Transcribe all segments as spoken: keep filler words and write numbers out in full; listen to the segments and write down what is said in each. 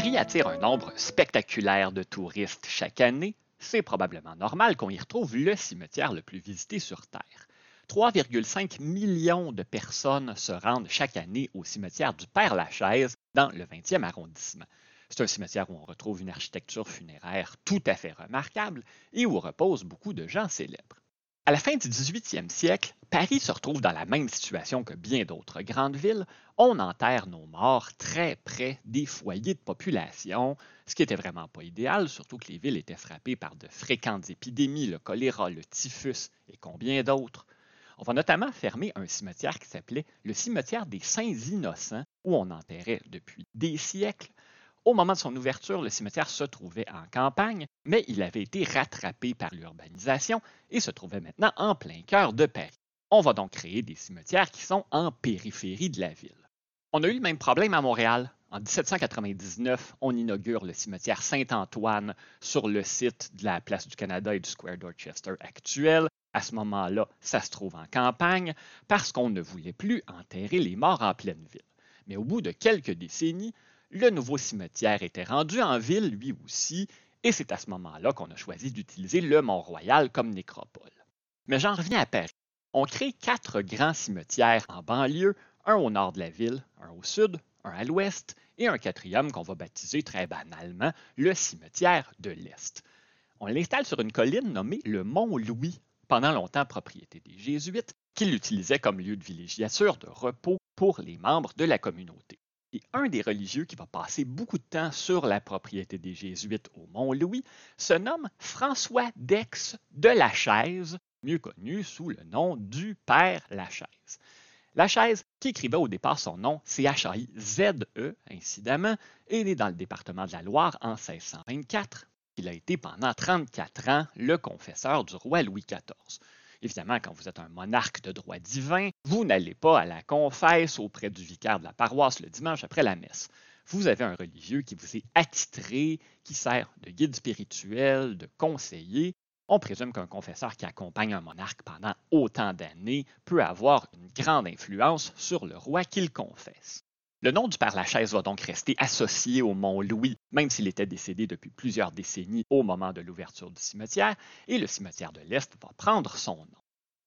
Paris attire un nombre spectaculaire de touristes chaque année. C'est probablement normal qu'on y retrouve le cimetière le plus visité sur Terre. trois virgule cinq millions de personnes se rendent chaque année au cimetière du Père-Lachaise dans le vingtième arrondissement. C'est un cimetière où on retrouve une architecture funéraire tout à fait remarquable et où reposent beaucoup de gens célèbres. À la fin du dix-huitième siècle, Paris se retrouve dans la même situation que bien d'autres grandes villes. On enterre nos morts très près des foyers de population, ce qui n'était vraiment pas idéal, surtout que les villes étaient frappées par de fréquentes épidémies, le choléra, le typhus et combien d'autres. On va notamment fermer un cimetière qui s'appelait le cimetière des Saints-Innocents, où on enterrait depuis des siècles. Au moment de son ouverture, le cimetière se trouvait en campagne, mais il avait été rattrapé par l'urbanisation et se trouvait maintenant en plein cœur de Paris. On va donc créer des cimetières qui sont en périphérie de la ville. On a eu le même problème à Montréal. En dix-sept cent quatre-vingt-dix-neuf, on inaugure le cimetière Saint-Antoine sur le site de la Place du Canada et du Square Dorchester actuel. À ce moment-là, ça se trouve en campagne parce qu'on ne voulait plus enterrer les morts en pleine ville. Mais au bout de quelques décennies, le nouveau cimetière était rendu en ville, lui aussi, et c'est à ce moment-là qu'on a choisi d'utiliser le Mont-Royal comme nécropole. Mais j'en reviens à Paris. On crée quatre grands cimetières en banlieue, un au nord de la ville, un au sud, un à l'ouest, et un quatrième qu'on va baptiser très banalement le cimetière de l'Est. On l'installe sur une colline nommée le Mont-Louis, pendant longtemps propriété des Jésuites, qui l'utilisaient comme lieu de villégiature, de repos pour les membres de la communauté. Et un des religieux qui va passer beaucoup de temps sur la propriété des Jésuites au Mont-Louis se nomme François d'Aix de La Chaise, mieux connu sous le nom du Père Lachaise. Lachaise, qui écrivait au départ son nom C H A I Z E, incidemment, est né dans le département de la Loire en seize cent vingt-quatre. Il a été pendant trente-quatre ans le confesseur du roi Louis quatorze. Évidemment, quand vous êtes un monarque de droit divin, vous n'allez pas à la confesse auprès du vicaire de la paroisse le dimanche après la messe. Vous avez un religieux qui vous est attitré, qui sert de guide spirituel, de conseiller. On présume qu'un confesseur qui accompagne un monarque pendant autant d'années peut avoir une grande influence sur le roi qu'il confesse. Le nom du Père Lachaise va donc rester associé au Mont-Louis, même s'il était décédé depuis plusieurs décennies au moment de l'ouverture du cimetière, et le cimetière de l'Est va prendre son nom.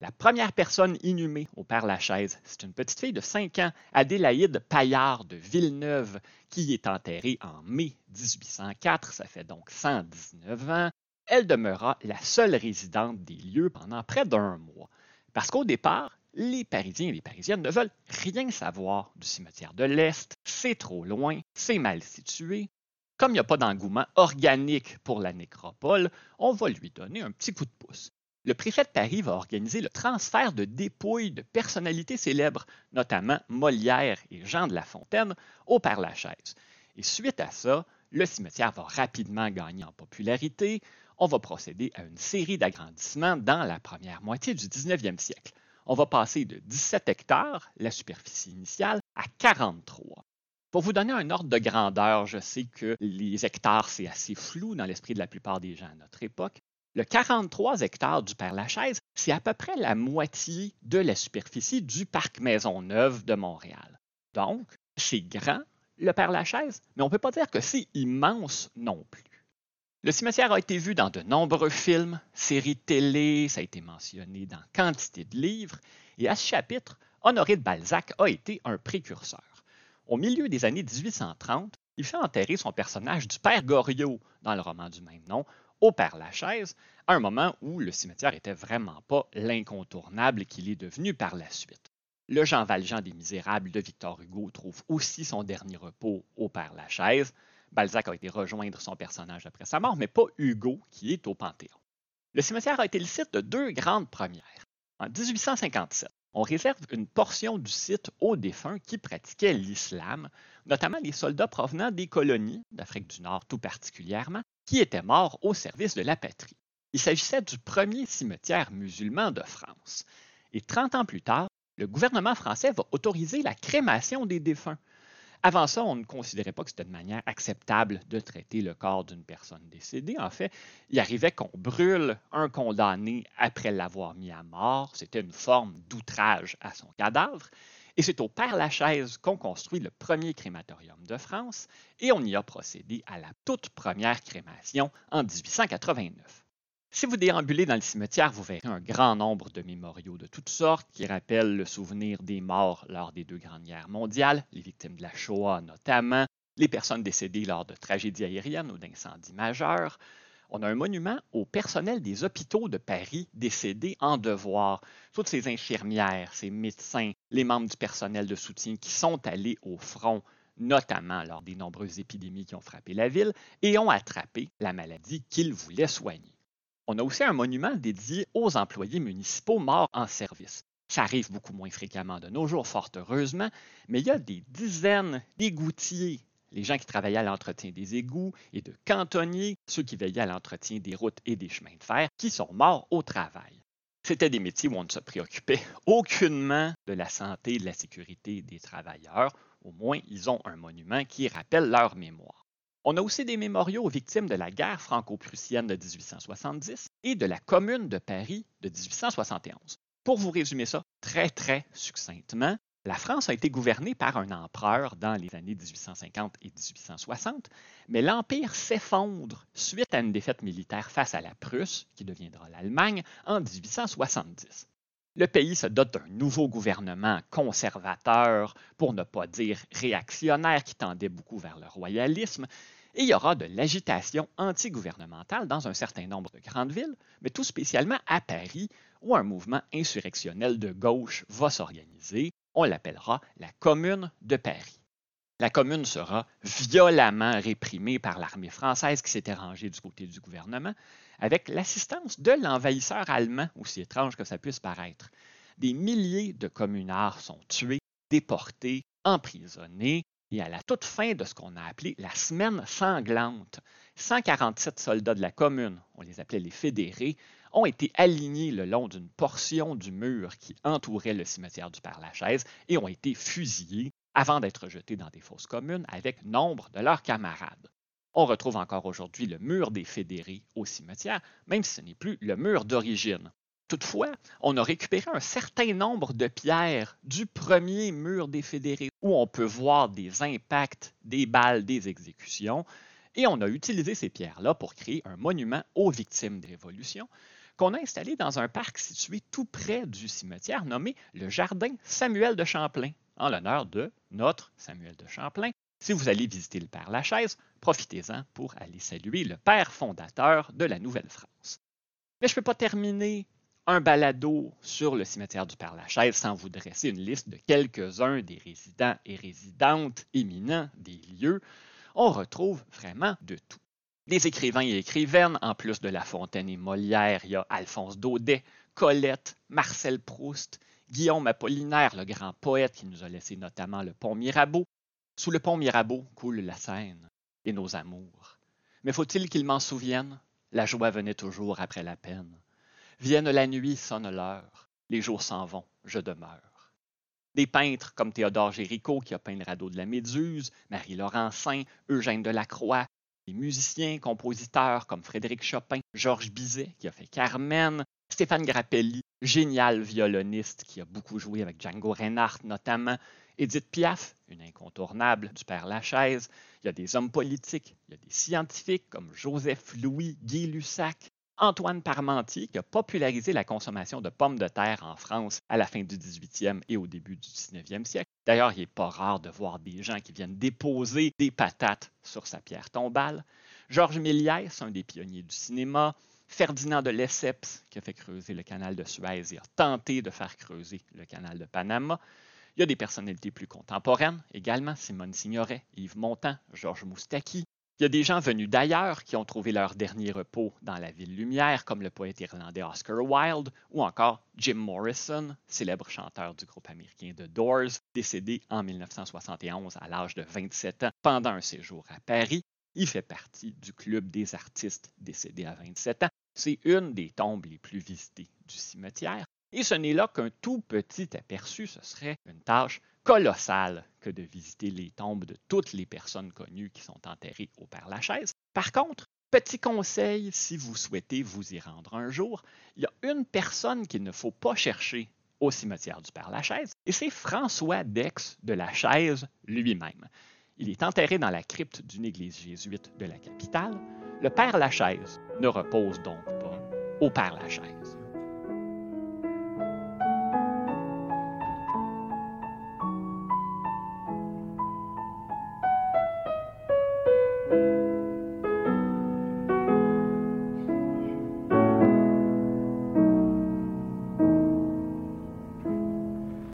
La première personne inhumée au Père Lachaise, c'est une petite fille de cinq ans, Adélaïde Paillard de Villeneuve, qui est enterrée en mai dix-huit cent quatre, ça fait donc cent dix-neuf ans. Elle demeura la seule résidente des lieux pendant près d'un mois, parce qu'au départ, les Parisiens et les Parisiennes ne veulent rien savoir du cimetière de l'Est, c'est trop loin, c'est mal situé. Comme il n'y a pas d'engouement organique pour la nécropole, on va lui donner un petit coup de pouce. Le préfet de Paris va organiser le transfert de dépouilles de personnalités célèbres, notamment Molière et Jean de La Fontaine, au Père-Lachaise. Et suite à ça, le cimetière va rapidement gagner en popularité. On va procéder à une série d'agrandissements dans la première moitié du dix-neuvième siècle. On va passer de dix-sept hectares, la superficie initiale, à quarante-trois. Pour vous donner un ordre de grandeur, je sais que les hectares, c'est assez flou dans l'esprit de la plupart des gens à notre époque. Le quarante-trois hectares du Père-Lachaise, c'est à peu près la moitié de la superficie du parc Maisonneuve de Montréal. Donc, c'est grand, le Père-Lachaise, mais on ne peut pas dire que c'est immense non plus. Le cimetière a été vu dans de nombreux films, séries télé, ça a été mentionné dans quantité de livres, et à ce chapitre, Honoré de Balzac a été un précurseur. Au milieu des années dix-huit cent trente, il fait enterrer son personnage du père Goriot, dans le roman du même nom, au Père-Lachaise, à un moment où le cimetière n'était vraiment pas l'incontournable qu'il est devenu par la suite. Le Jean Valjean des Misérables de Victor Hugo trouve aussi son dernier repos au Père-Lachaise. Balzac a été rejoindre son personnage après sa mort, mais pas Hugo, qui est au Panthéon. Le cimetière a été le site de deux grandes premières. En dix-huit cent cinquante-sept, on réserve une portion du site aux défunts qui pratiquaient l'islam, notamment les soldats provenant des colonies, d'Afrique du Nord tout particulièrement, qui étaient morts au service de la patrie. Il s'agissait du premier cimetière musulman de France. Et trente ans plus tard, le gouvernement français va autoriser la crémation des défunts. Avant ça, on ne considérait pas que c'était une manière acceptable de traiter le corps d'une personne décédée. En fait, il arrivait qu'on brûle un condamné après l'avoir mis à mort. C'était une forme d'outrage à son cadavre. Et c'est au Père-Lachaise qu'on construit le premier crématorium de France et on y a procédé à la toute première crémation en dix-huit cent quatre-vingt-neuf. Si vous déambulez dans le cimetière, vous verrez un grand nombre de mémoriaux de toutes sortes qui rappellent le souvenir des morts lors des deux grandes guerres mondiales, les victimes de la Shoah notamment, les personnes décédées lors de tragédies aériennes ou d'incendies majeurs. On a un monument au personnel des hôpitaux de Paris décédés en devoir. Toutes ces infirmières, ces médecins, les membres du personnel de soutien qui sont allés au front, notamment lors des nombreuses épidémies qui ont frappé la ville, et ont attrapé la maladie qu'ils voulaient soigner. On a aussi un monument dédié aux employés municipaux morts en service. Ça arrive beaucoup moins fréquemment de nos jours, fort heureusement, mais il y a des dizaines d'égoutiers, les gens qui travaillaient à l'entretien des égouts, et de cantonniers, ceux qui veillaient à l'entretien des routes et des chemins de fer, qui sont morts au travail. C'était des métiers où on ne se préoccupait aucunement de la santé et de la sécurité des travailleurs. Au moins, ils ont un monument qui rappelle leur mémoire. On a aussi des mémoriaux aux victimes de la guerre franco-prussienne de dix-huit cent soixante-dix et de la Commune de Paris de dix-huit cent soixante et onze. Pour vous résumer ça très, très succinctement, la France a été gouvernée par un empereur dans les années dix-huit cent cinquante et dix-huit cent soixante, mais l'Empire s'effondre suite à une défaite militaire face à la Prusse, qui deviendra l'Allemagne, en dix-huit cent soixante-dix. Le pays se dote d'un nouveau gouvernement conservateur, pour ne pas dire réactionnaire, qui tendait beaucoup vers le royalisme, et il y aura de l'agitation anti-gouvernementale dans un certain nombre de grandes villes, mais tout spécialement à Paris, où un mouvement insurrectionnel de gauche va s'organiser. On l'appellera la Commune de Paris. La Commune sera violemment réprimée par l'armée française qui s'était rangée du côté du gouvernement, avec l'assistance de l'envahisseur allemand, aussi étrange que ça puisse paraître. Des milliers de communards sont tués, déportés, emprisonnés, et à la toute fin de ce qu'on a appelé la semaine sanglante, cent quarante-sept soldats de la Commune, on les appelait les fédérés, ont été alignés le long d'une portion du mur qui entourait le cimetière du Père-Lachaise et ont été fusillés avant d'être jetés dans des fosses communes avec nombre de leurs camarades. On retrouve encore aujourd'hui le mur des fédérés au cimetière, même si ce n'est plus le mur d'origine. Toutefois, on a récupéré un certain nombre de pierres du premier mur des fédérés, où on peut voir des impacts, des balles, des exécutions, et on a utilisé ces pierres-là pour créer un monument aux victimes des révolutions qu'on a installé dans un parc situé tout près du cimetière nommé le Jardin Samuel de Champlain, en l'honneur de notre Samuel de Champlain. Si vous allez visiter le Père-Lachaise, profitez-en pour aller saluer le père fondateur de la Nouvelle-France. Mais je ne peux pas terminer un balado sur le cimetière du Père-Lachaise sans vous dresser une liste de quelques-uns des résidents et résidentes éminents des lieux. On retrouve vraiment de tout. Des écrivains et écrivaines, en plus de La Fontaine et Molière, il y a Alphonse Daudet, Colette, Marcel Proust, Guillaume Apollinaire, le grand poète qui nous a laissé notamment le pont Mirabeau. Sous le pont Mirabeau coule la Seine et nos amours. Mais faut-il qu'ils m'en souviennent? La joie venait toujours après la peine. Vienne la nuit, sonne l'heure, les jours s'en vont, je demeure. Des peintres comme Théodore Géricault qui a peint le Radeau de la Méduse, Marie Laurencin, Eugène de des musiciens, compositeurs comme Frédéric Chopin, Georges Bizet qui a fait Carmen, Stéphane Grappelli, génial violoniste qui a beaucoup joué avec Django Reinhardt notamment, Édith Piaf, une incontournable du Père-Lachaise, il y a des hommes politiques, il y a des scientifiques comme Joseph Louis, Guy Lussac, Antoine Parmentier, qui a popularisé la consommation de pommes de terre en France à la fin du dix-huitième et au début du dix-neuvième siècle. D'ailleurs, il n'est pas rare de voir des gens qui viennent déposer des patates sur sa pierre tombale. Georges Méliès, un des pionniers du cinéma. Ferdinand de Lesseps, qui a fait creuser le canal de Suez et a tenté de faire creuser le canal de Panama. Il y a des personnalités plus contemporaines également, Simone Signoret, Yves Montand, Georges Moustaki. Il y a des gens venus d'ailleurs qui ont trouvé leur dernier repos dans la Ville Lumière, comme le poète irlandais Oscar Wilde ou encore Jim Morrison, célèbre chanteur du groupe américain The Doors, décédé en mille neuf cent soixante et onze à l'âge de vingt-sept ans pendant un séjour à Paris. Il fait partie du Club des artistes décédés à vingt-sept ans. C'est une des tombes les plus visitées du cimetière. Et ce n'est là qu'un tout petit aperçu, ce serait une tâche colossale que de visiter les tombes de toutes les personnes connues qui sont enterrées au Père-Lachaise. Par contre, petit conseil, si vous souhaitez vous y rendre un jour, il y a une personne qu'il ne faut pas chercher au cimetière du Père-Lachaise, et c'est François d'Aix de La Chaise lui-même. Il est enterré dans la crypte d'une église jésuite de la capitale. Le Père-Lachaise ne repose donc pas au Père-Lachaise.